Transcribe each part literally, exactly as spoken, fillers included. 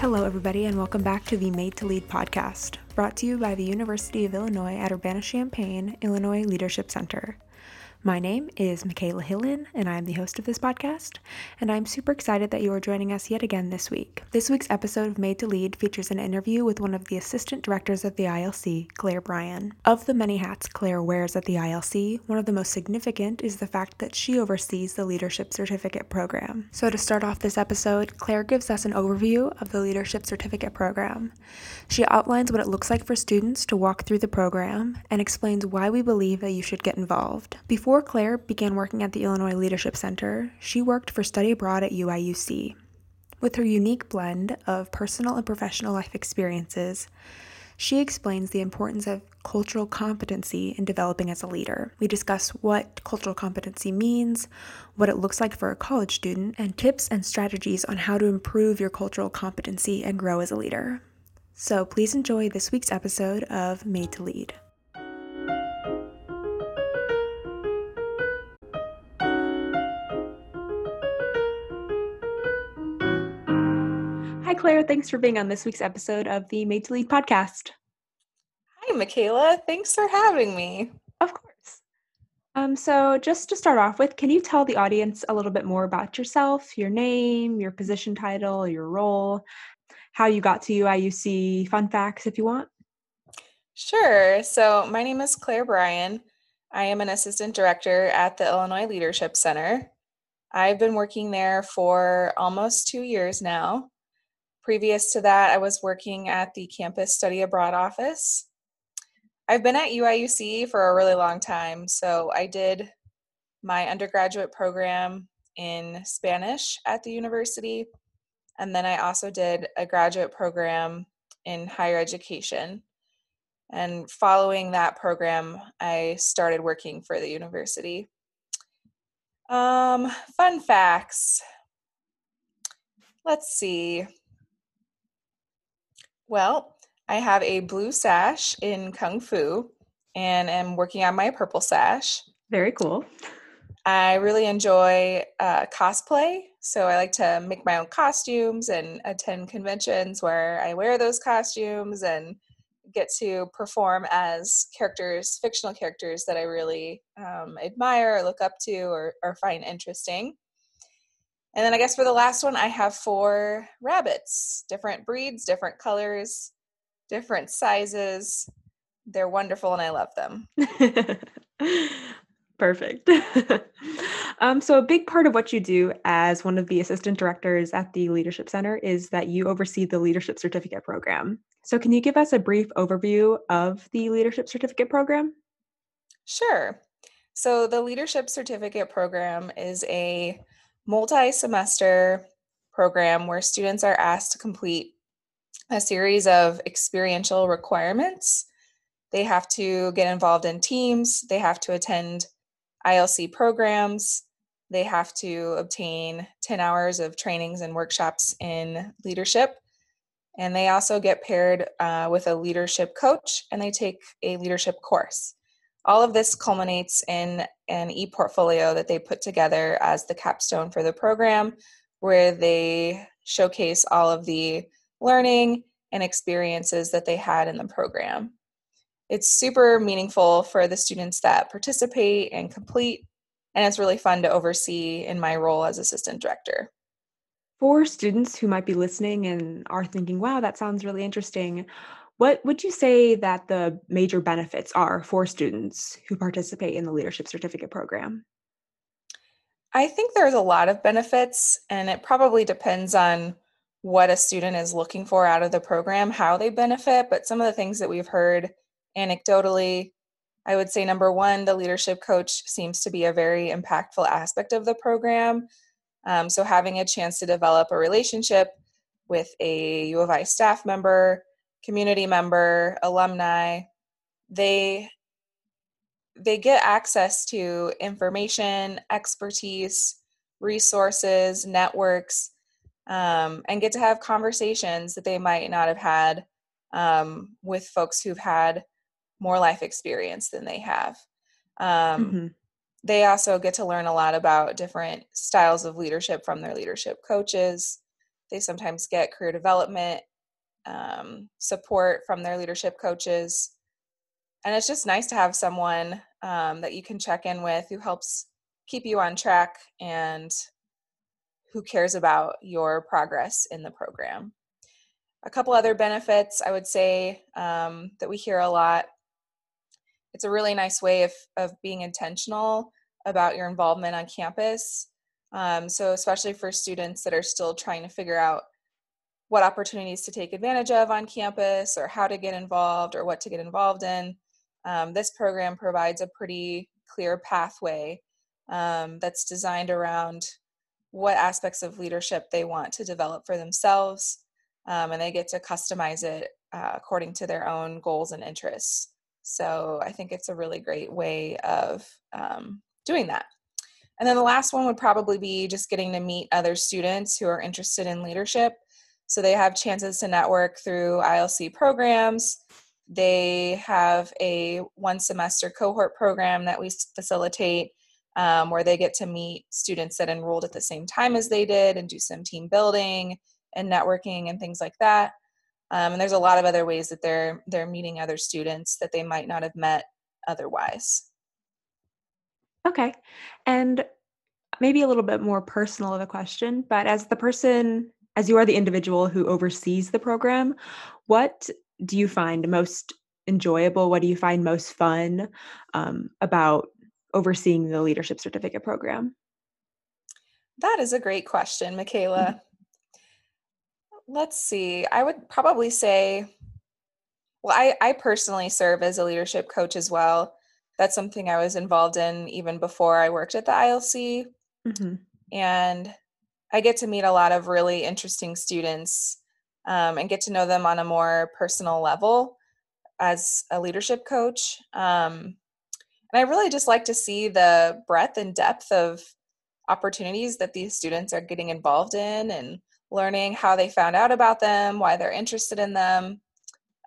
Hello, everybody, and welcome back to the Made to Lead podcast, brought to you by the University of Illinois at Urbana-Champaign, Illinois Leadership Center. My name is Michaela Hillen, and I'm the host of this podcast, and I'm super excited that you are joining us yet again this week. This week's episode of Made to Lead features an interview with one of the assistant directors of the I L C, Claire Bryan. Of the many hats Claire wears at the I L C, one of the most significant is the fact that she oversees the Leadership Certificate Program. So to start off this episode, Claire gives us an overview of the Leadership Certificate Program. She outlines what it looks like for students to walk through the program and explains why we believe that you should get involved. Before Before Claire began working at the Illinois Leadership Center, she worked for study abroad at U I U C. With her unique blend of personal and professional life experiences, she explains the importance of cultural competency in developing as a leader. We discuss what cultural competency means, what it looks like for a college student, and tips and strategies on how to improve your cultural competency and grow as a leader. So please enjoy this week's episode of Made to Lead. Claire, thanks for being on this week's episode of the Made to Lead podcast. Hi, Michaela. Thanks for having me. Of course. Um, so just to start off with, can you tell the audience a little bit more about yourself, your name, your position title, your role, how you got to U I U C, fun facts if you want? Sure. So my name is Claire Bryan. I am an assistant director at the Illinois Leadership Center. I've been working there for almost two years now. Previous to that, I was working at the campus study abroad office. I've been at U I U C for a really long time, so I did my undergraduate program in Spanish at the university, and then I also did a graduate program in higher education. And following that program, I started working for the university. Um, fun facts. Let's see. Well, I have a blue sash in Kung Fu and am working on my purple sash. Very cool. I really enjoy uh, cosplay, so I like to make my own costumes and attend conventions where I wear those costumes and get to perform as characters, fictional characters that I really um, admire or look up to or, or find interesting. And then I guess for the last one, I have four rabbits, different breeds, different colors, different sizes. They're wonderful and I love them. Perfect. um, so a big part of what you do as one of the assistant directors at the Leadership Center is that you oversee the Leadership Certificate Program. So can you give us a brief overview of the Leadership Certificate Program? Sure. So the Leadership Certificate Program is a multi-semester program where students are asked to complete a series of experiential requirements. They have to get involved in teams, they have to attend I L C programs, they have to obtain ten hours of trainings and workshops in leadership, and they also get paired uh, with a leadership coach and they take a leadership course. All of this culminates in an e-portfolio that they put together as the capstone for the program, where they showcase all of the learning and experiences that they had in the program. It's super meaningful for the students that participate and complete, and it's really fun to oversee in my role as assistant director. For students who might be listening and are thinking, wow, that sounds really interesting, what would you say that the major benefits are for students who participate in the Leadership Certificate Program? I think there's a lot of benefits, and it probably depends on what a student is looking for out of the program, how they benefit, but some of the things that we've heard anecdotally, I would say number one, the leadership coach seems to be a very impactful aspect of the program. Um, so having a chance to develop a relationship with a U of I staff member, community member, alumni, they they get access to information, expertise, resources, networks, um, and get to have conversations that they might not have had um, with folks who've had more life experience than they have. Um, mm-hmm. They also get to learn a lot about different styles of leadership from their leadership coaches. They sometimes get career development um, support from their leadership coaches. And it's just nice to have someone um, that you can check in with who helps keep you on track and who cares about your progress in the program. A couple other benefits I would say um, that we hear a lot. It's a really nice way of, of being intentional about your involvement on campus. Um, so especially for students that are still trying to figure out what opportunities to take advantage of on campus or how to get involved or what to get involved in, um, this program provides a pretty clear pathway um, that's designed around what aspects of leadership they want to develop for themselves, um, and they get to customize it uh, according to their own goals and interests. So I think it's a really great way of um, doing that. And then the last one would probably be just getting to meet other students who are interested in leadership. So they have chances to network through I L C programs. They have a one semester cohort program that we facilitate um, where they get to meet students that enrolled at the same time as they did and do some team building and networking and things like that. Um, and there's a lot of other ways that they're, they're meeting other students that they might not have met otherwise. Okay. And maybe a little bit more personal of a question, but as the person, as you are the individual who oversees the program, what do you find most enjoyable? What do you find most fun um, about overseeing the leadership certificate program? That is a great question, Michaela. Let's see. I would probably say, well, I, I personally serve as a leadership coach as well. That's something I was involved in even before I worked at the I L C. Mm-hmm. And I get to meet a lot of really interesting students um, and get to know them on a more personal level as a leadership coach. Um, and I really just like to see the breadth and depth of opportunities that these students are getting involved in and learning how they found out about them, why they're interested in them,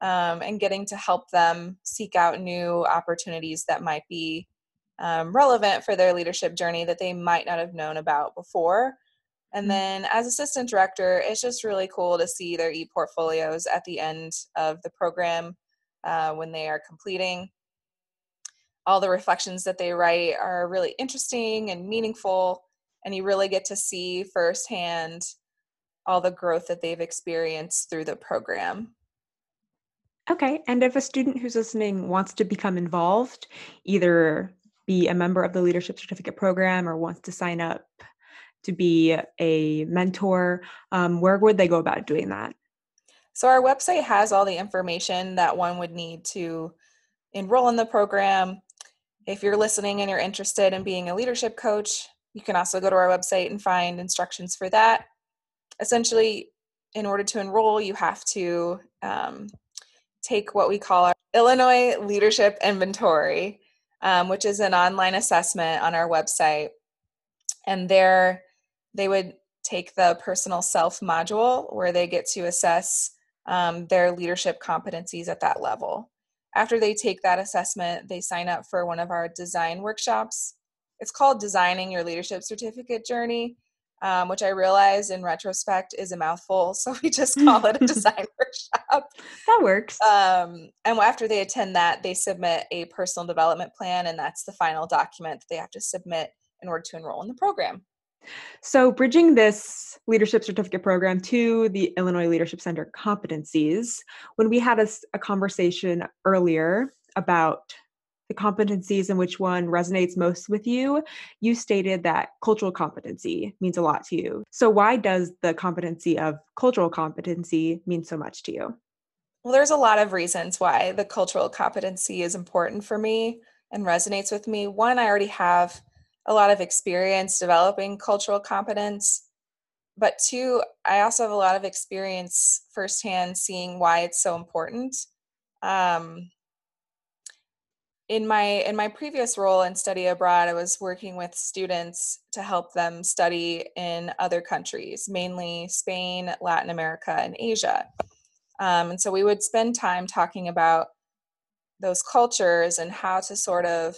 um, and getting to help them seek out new opportunities that might be um, relevant for their leadership journey that they might not have known about before. And then as assistant director, it's just really cool to see their e-portfolios at the end of the program uh, when they are completing. All the reflections that they write are really interesting and meaningful, and you really get to see firsthand all the growth that they've experienced through the program. Okay. And if a student who's listening wants to become involved, either be a member of the Leadership Certificate Program or wants to sign up to be a mentor, um, where would they go about doing that? So our website has all the information that one would need to enroll in the program. If you're listening and you're interested in being a leadership coach, you can also go to our website and find instructions for that. Essentially, in order to enroll, you have to um, take what we call our Illinois Leadership Inventory, um, which is an online assessment on our website. And there, they would take the personal self module where they get to assess um, their leadership competencies at that level. After they take that assessment, they sign up for one of our design workshops. It's called Designing Your Leadership Certificate Journey, Um, which I realize in retrospect is a mouthful, so we just call it a design workshop. That works. Um, and after they attend that, they submit a personal development plan, and that's the final document that they have to submit in order to enroll in the program. So bridging this leadership certificate program to the Illinois Leadership Center competencies, when we had a, a conversation earlier about the competencies and which one resonates most with you, you stated that cultural competency means a lot to you. So why does the competency of cultural competency mean so much to you? Well, there's a lot of reasons why the cultural competency is important for me and resonates with me. One, I already have a lot of experience developing cultural competence, but two, I also have a lot of experience firsthand seeing why it's so important. Um, In my in my previous role in study abroad, I was working with students to help them study in other countries, mainly Spain, Latin America, and Asia. Um, and so we would spend time talking about those cultures and how to sort of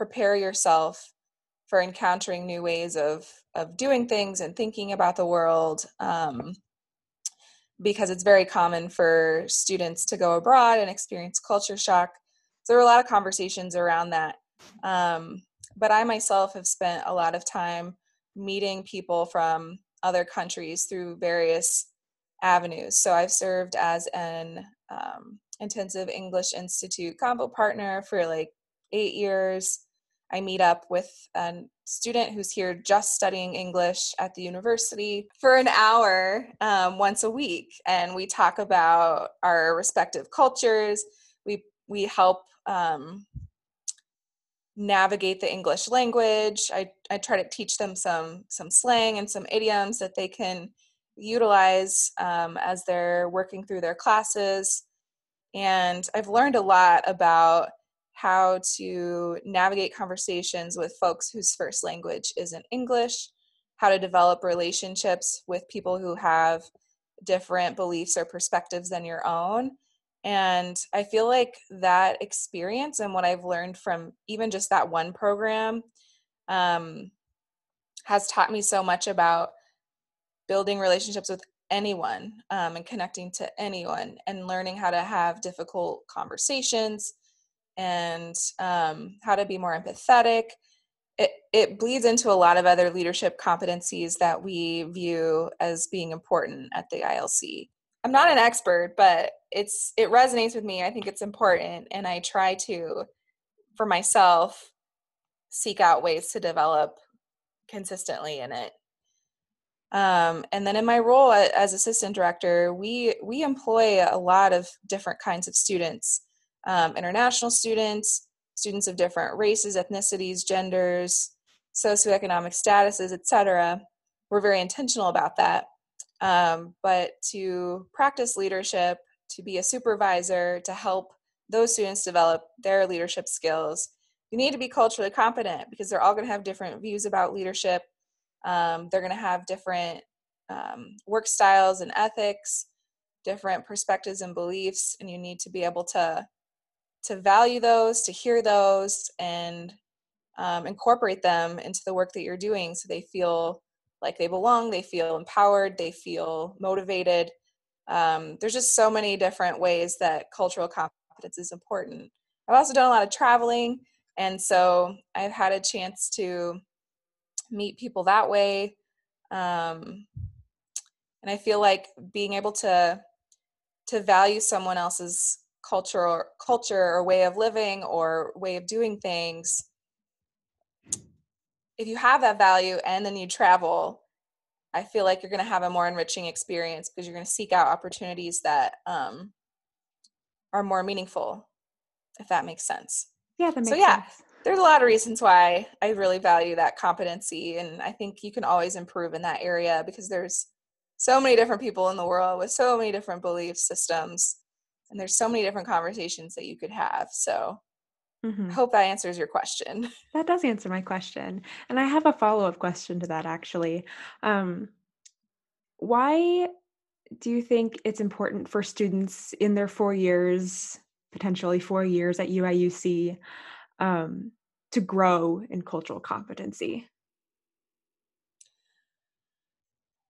prepare yourself for encountering new ways of, of doing things and thinking about the world, um, because it's very common for students to go abroad and experience culture shock. So there were a lot of conversations around that. Um, but I myself have spent a lot of time meeting people from other countries through various avenues. So I've served as an um, Intensive English Institute Convo partner for like eight years. I meet up with a student who's here just studying English at the university for an hour um, once a week. And we talk about our respective cultures. We, we help um, navigate the English language. I, I try to teach them some, some slang and some idioms that they can utilize um, as they're working through their classes. And I've learned a lot about how to navigate conversations with folks whose first language isn't English, how to develop relationships with people who have different beliefs or perspectives than your own. And I feel like that experience and what I've learned from even just that one program um, has taught me so much about building relationships with anyone um, and connecting to anyone and learning how to have difficult conversations and um, how to be more empathetic. It, it bleeds into a lot of other leadership competencies that we view as being important at the I L C. I'm not an expert, but it's it resonates with me. I think it's important, and I try to, for myself, seek out ways to develop consistently in it. Um, and then in my role as assistant director, we we employ a lot of different kinds of students. Um, international students, students of different races, ethnicities, genders, socioeconomic statuses, et cetera. We're very intentional about that. Um, but to practice leadership, to be a supervisor, to help those students develop their leadership skills, you need to be culturally competent because they're all going to have different views about leadership. Um, they're going to have different um, work styles and ethics, different perspectives and beliefs, and you need to be able to to value those, to hear those, and um, incorporate them into the work that you're doing so they feel like they belong, they feel empowered, they feel motivated. Um, there's just so many different ways that cultural competence is important. I've also done a lot of traveling, and so I've had a chance to meet people that way. Um, and I feel like being able to to value someone else's culture or culture or way of living or way of doing things. If you have that value and then you travel, I feel like you're going to have a more enriching experience because you're going to seek out opportunities that um, are more meaningful, if that makes sense. Yeah, that makes sense. So yeah, sense. There's a lot of reasons why I really value that competency. And I think you can always improve in that area because there's so many different people in the world with so many different belief systems. And there's so many different conversations that you could have. So mm-hmm. I hope that answers your question. That does answer my question. And I have a follow-up question to that, actually. Um, why do you think it's important for students in their four years, potentially four years at U I U C, um, to grow in cultural competency?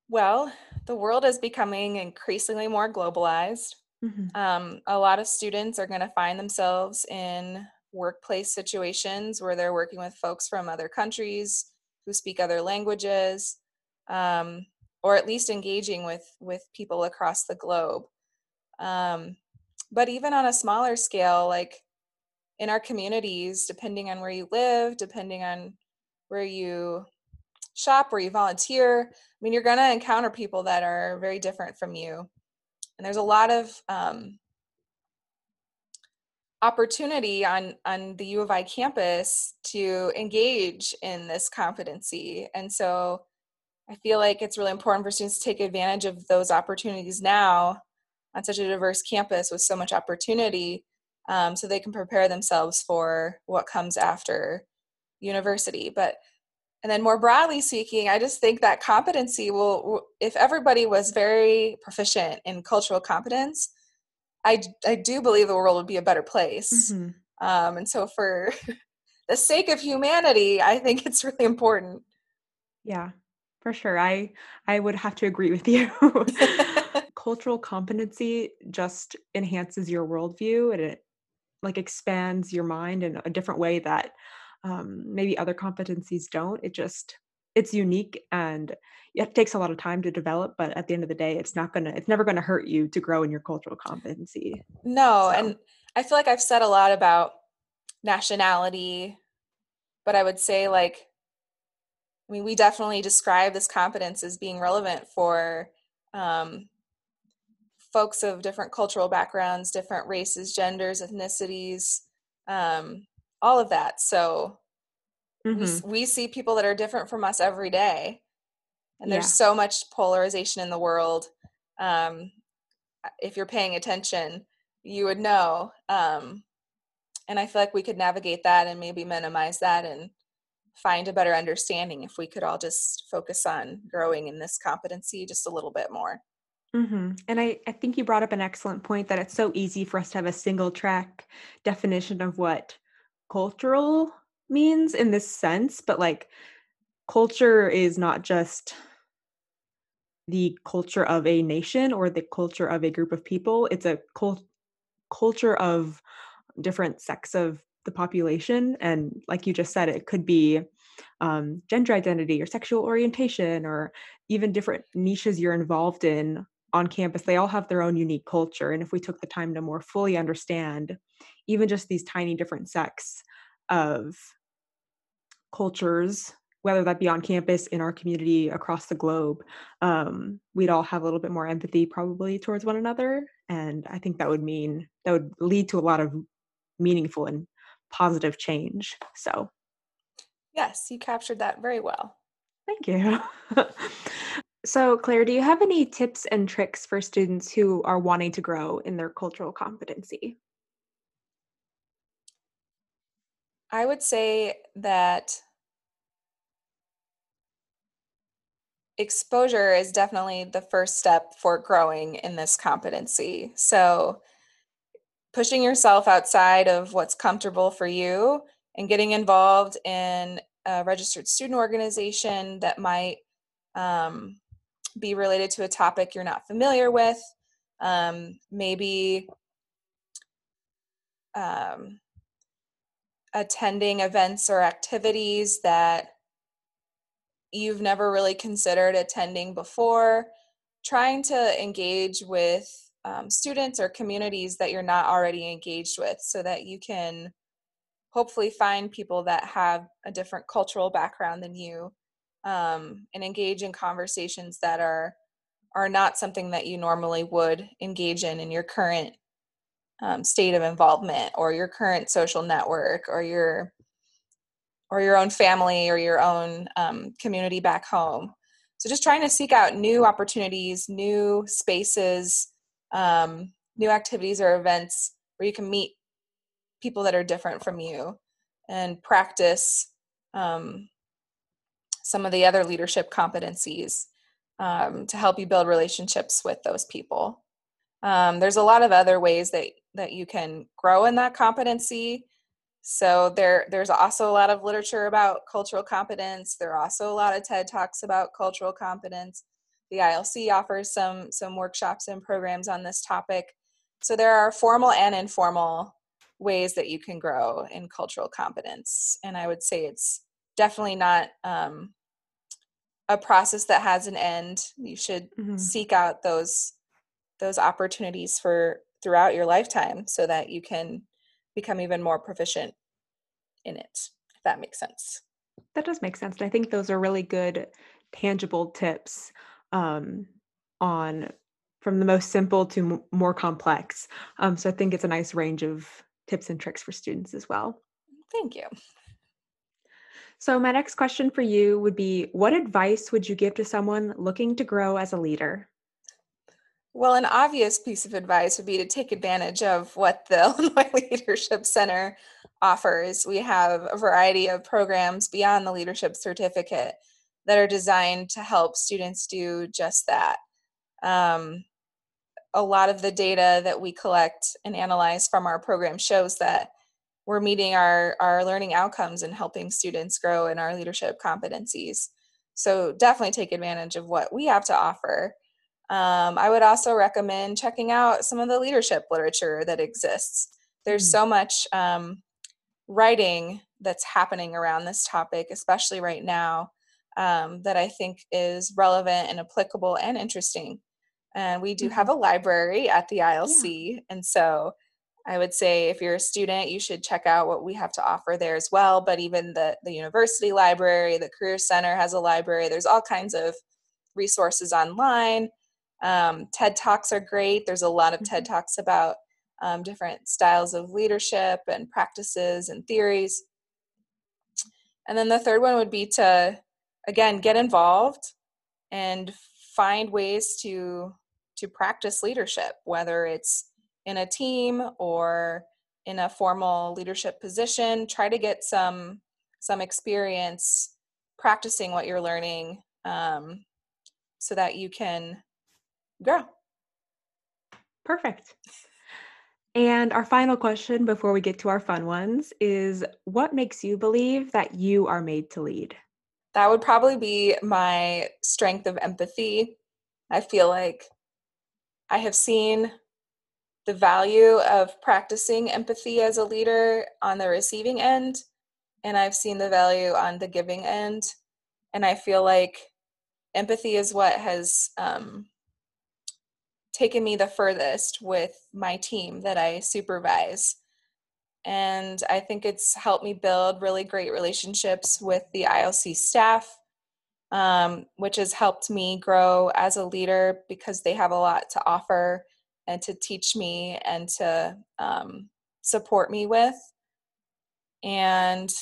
Well, the world is becoming increasingly more globalized. Mm-hmm. Um, a lot of students are going to find themselves in workplace situations where they're working with folks from other countries who speak other languages, um, or at least engaging with, with people across the globe. Um, but even on a smaller scale, like in our communities, depending on where you live, depending on where you shop, where you volunteer, I mean, you're going to encounter people that are very different from you. And there's a lot of um, opportunity on, on the U of I campus to engage in this competency. And so I feel like it's really important for students to take advantage of those opportunities now on such a diverse campus with so much opportunity um, so they can prepare themselves for what comes after university. But and then more broadly speaking, I just think that competency will, if everybody was very proficient in cultural competence, I, I do believe the world would be a better place. Mm-hmm. Um, and so for the sake of humanity, I think it's really important. Yeah, for sure. I, I would have to agree with you. Cultural competency just enhances your worldview, and it like expands your mind in a different way that um, maybe other competencies don't. It just, it's unique, and it takes a lot of time to develop, but at the end of the day, it's not going to, it's never going to hurt you to grow in your cultural competency. No. So. And I feel like I've said a lot about nationality, but I would say like, I mean, we definitely describe this competence as being relevant for um, folks of different cultural backgrounds, different races, genders, ethnicities, um, all of that. So mm-hmm. we, we see people that are different from us every day. And there's yeah. so much polarization in the world. Um, if you're paying attention, you would know. Um, and I feel like we could navigate that and maybe minimize that and find a better understanding if we could all just focus on growing in this competency just a little bit more. Mm-hmm. And I, I think you brought up an excellent point that it's so easy for us to have a single track definition of what cultural means in this sense, but like culture is not just the culture of a nation or the culture of a group of people. It's a cult- culture of different sects of the population. And like you just said, it could be um, gender identity or sexual orientation, or even different niches you're involved in on campus. They all have their own unique culture. And if we took the time to more fully understand even just these tiny different sects of cultures, whether that be on campus, in our community, across the globe, um, we'd all have a little bit more empathy probably towards one another. And I think that would mean, that would lead to a lot of meaningful and positive change. So. Yes, you captured that very well. Thank you. So Claire, do you have any tips and tricks for students who are wanting to grow in their cultural competency? I would say that exposure is definitely the first step for growing in this competency. So pushing yourself outside of what's comfortable for you and getting involved in a registered student organization that might um, be related to a topic you're not familiar with. Um, maybe um, attending events or activities that you've never really considered attending before, trying to engage with um, students or communities that you're not already engaged with, so that you can hopefully find people that have a different cultural background than you, um, and engage in conversations that are, are not something that you normally would engage in in your current um, state of involvement, or your current social network, or your or your own family, or your own um, community back home. So just trying to seek out new opportunities, new spaces, um, new activities or events where you can meet people that are different from you, and practice um, some of the other leadership competencies um, to help you build relationships with those people. Um, there's a lot of other ways that, that you can grow in that competency. So there, there's also a lot of literature about cultural competence. There are also a lot of TED Talks about cultural competence. The I L C offers some, some workshops and programs on this topic. So there are formal and informal ways that you can grow in cultural competence. And I would say it's definitely not um, a process that has an end. You should mm-hmm. seek out those, those opportunities for throughout your lifetime, so that you can become even more proficient in it, if that makes sense. That does make sense. And I think those are really good, tangible tips um, on from the most simple to m- more complex. Um, so I think it's a nice range of tips and tricks for students as well. Thank you. So my next question for you would be, what advice would you give to someone looking to grow as a leader? Well, an obvious piece of advice would be to take advantage of what the Illinois Leadership Center offers. We have a variety of programs beyond the leadership certificate that are designed to help students do just that. Um, a lot of the data that we collect and analyze from our program shows that we're meeting our, our learning outcomes and helping students grow in our leadership competencies. So definitely take advantage of what we have to offer. Um, I would also recommend checking out some of the leadership literature that exists. There's mm-hmm. so much um, writing that's happening around this topic, especially right now, um, that I think is relevant and applicable and interesting. And we do mm-hmm. have a library at the I L C. Yeah. And so I would say if you're a student, you should check out what we have to offer there as well. But even the, the university library, the Career Center has a library. There's all kinds of resources online. Um, TED Talks are great. There's a lot of mm-hmm. TED Talks about um, different styles of leadership and practices and theories. And then the third one would be to, again, get involved and find ways to, to practice leadership, whether it's in a team or in a formal leadership position. Try to get some, some experience practicing what you're learning um, so that you can grow. Perfect. And our final question before we get to our fun ones is, what makes you believe that you are made to lead? That would probably be my strength of empathy. I feel like I have seen the value of practicing empathy as a leader on the receiving end, and I've seen the value on the giving end. And I feel like empathy is what has um, taken me the furthest with my team that I supervise. And I think it's helped me build really great relationships with the I L C staff, um, which has helped me grow as a leader because they have a lot to offer and to teach me and to um, support me with. And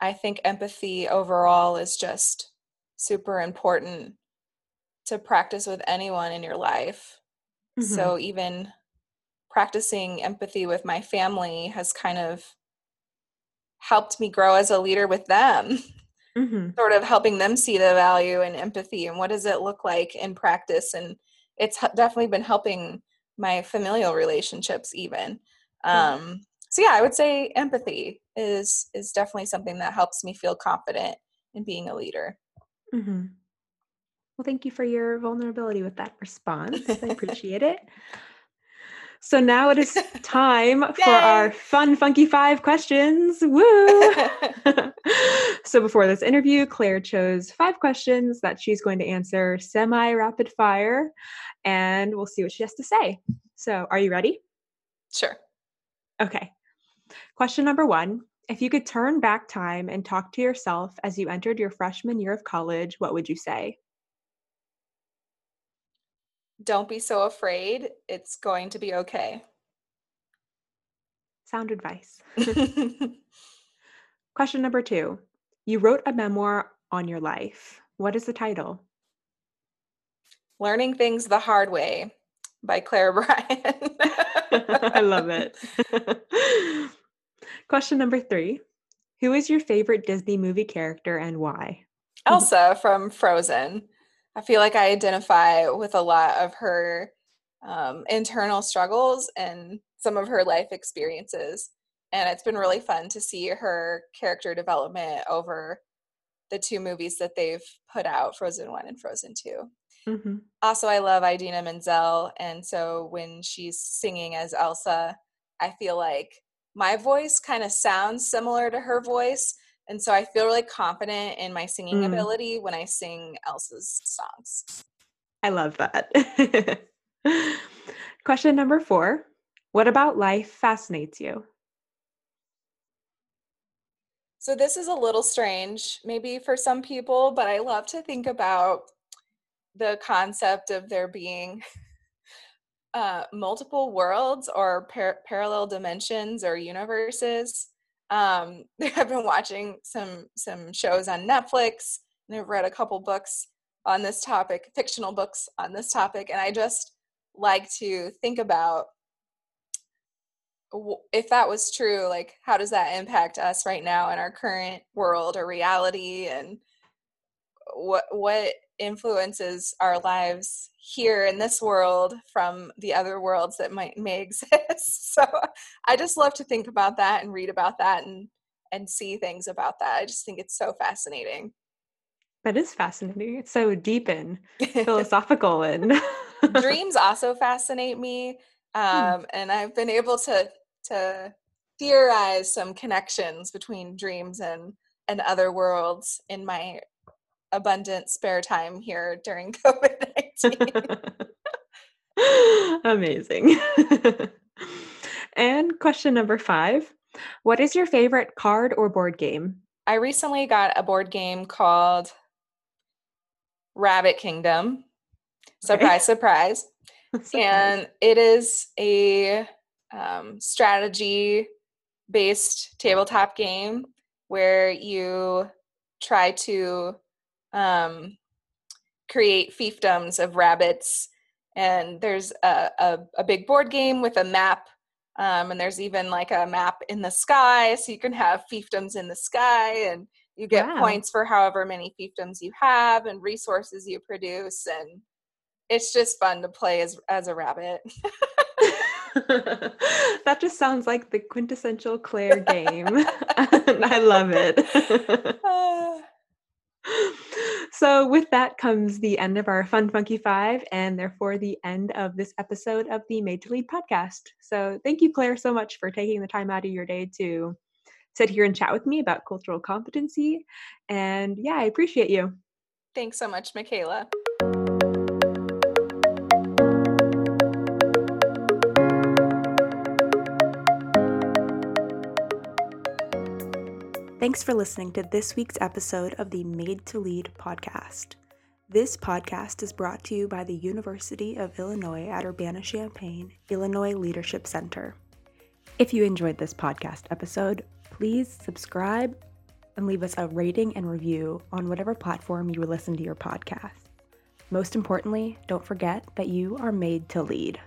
I think empathy overall is just super important to practice with anyone in your life. Mm-hmm. So even practicing empathy with my family has kind of helped me grow as a leader with them, mm-hmm. sort of helping them see the value in empathy and what does it look like in practice. And it's definitely been helping my familial relationships even. Mm-hmm. Um, so yeah, I would say empathy is, is definitely something that helps me feel confident in being a leader. Mm-hmm. Well, thank you for your vulnerability with that response. I appreciate it. So now it is time for our fun, funky five questions. Woo! So before this interview, Claire chose five questions that she's going to answer semi-rapid fire, and we'll see what she has to say. So are you ready? Sure. Okay. Question number one, if you could turn back time and talk to yourself as you entered your freshman year of college, what would you say? Don't be so afraid. It's going to be okay. Sound advice. Question number two. You wrote a memoir on your life. What is the title? Learning Things the Hard Way by Claire Bryan. I love it. Question number three. Who is your favorite Disney movie character and why? Elsa from Frozen. I feel like I identify with a lot of her um, internal struggles and some of her life experiences. And it's been really fun to see her character development over the two movies that they've put out, Frozen one and Frozen two. Mm-hmm. Also, I love Idina Menzel. And so when she's singing as Elsa, I feel like my voice kind of sounds similar to her voice. And so I feel really confident in my singing mm. ability when I sing Elsa's songs. I love that. Question number four. What about life fascinates you? So this is a little strange, maybe for some people, but I love to think about the concept of there being uh, multiple worlds or par- parallel dimensions or universes. Um, I've been watching some, some shows on Netflix, and I've read a couple books on this topic, fictional books on this topic. And I just like to think about if that was true, like, how does that impact us right now in our current world or reality? And what, what influences our lives here in this world from the other worlds that might may exist. So I just love to think about that and read about that and and see things about that. I just think it's so fascinating. That is fascinating. It's so deep and philosophical. And dreams also fascinate me. Um, hmm. And I've been able to to theorize some connections between dreams and, and other worlds in my abundant spare time here during COVID nineteen. Amazing. And question number five, what is your favorite card or board game? I recently got a board game called Rabbit Kingdom. Surprise, okay. Surprise. And it is a um, strategy-based tabletop game where you try to um, create fiefdoms of rabbits. And there's a, a, a big board game with a map. Um, and there's even like a map in the sky. So you can have fiefdoms in the sky, and you get wow. points for however many fiefdoms you have and resources you produce. And it's just fun to play as, as a rabbit. That just sounds like the quintessential Claire game. I love it. So with that comes the end of our Fun Funky Five, and therefore the end of this episode of the Made to Lead podcast. So thank you, Claire, so much for taking the time out of your day to sit here and chat with me about cultural competency. And yeah, I appreciate you. Thanks so much, Michaela. Thanks for listening to this week's episode of the Made to Lead podcast. This podcast is brought to you by the University of Illinois at Urbana-Champaign, Illinois Leadership Center. If you enjoyed this podcast episode, please subscribe and leave us a rating and review on whatever platform you listen to your podcast. Most importantly, don't forget that you are made to lead.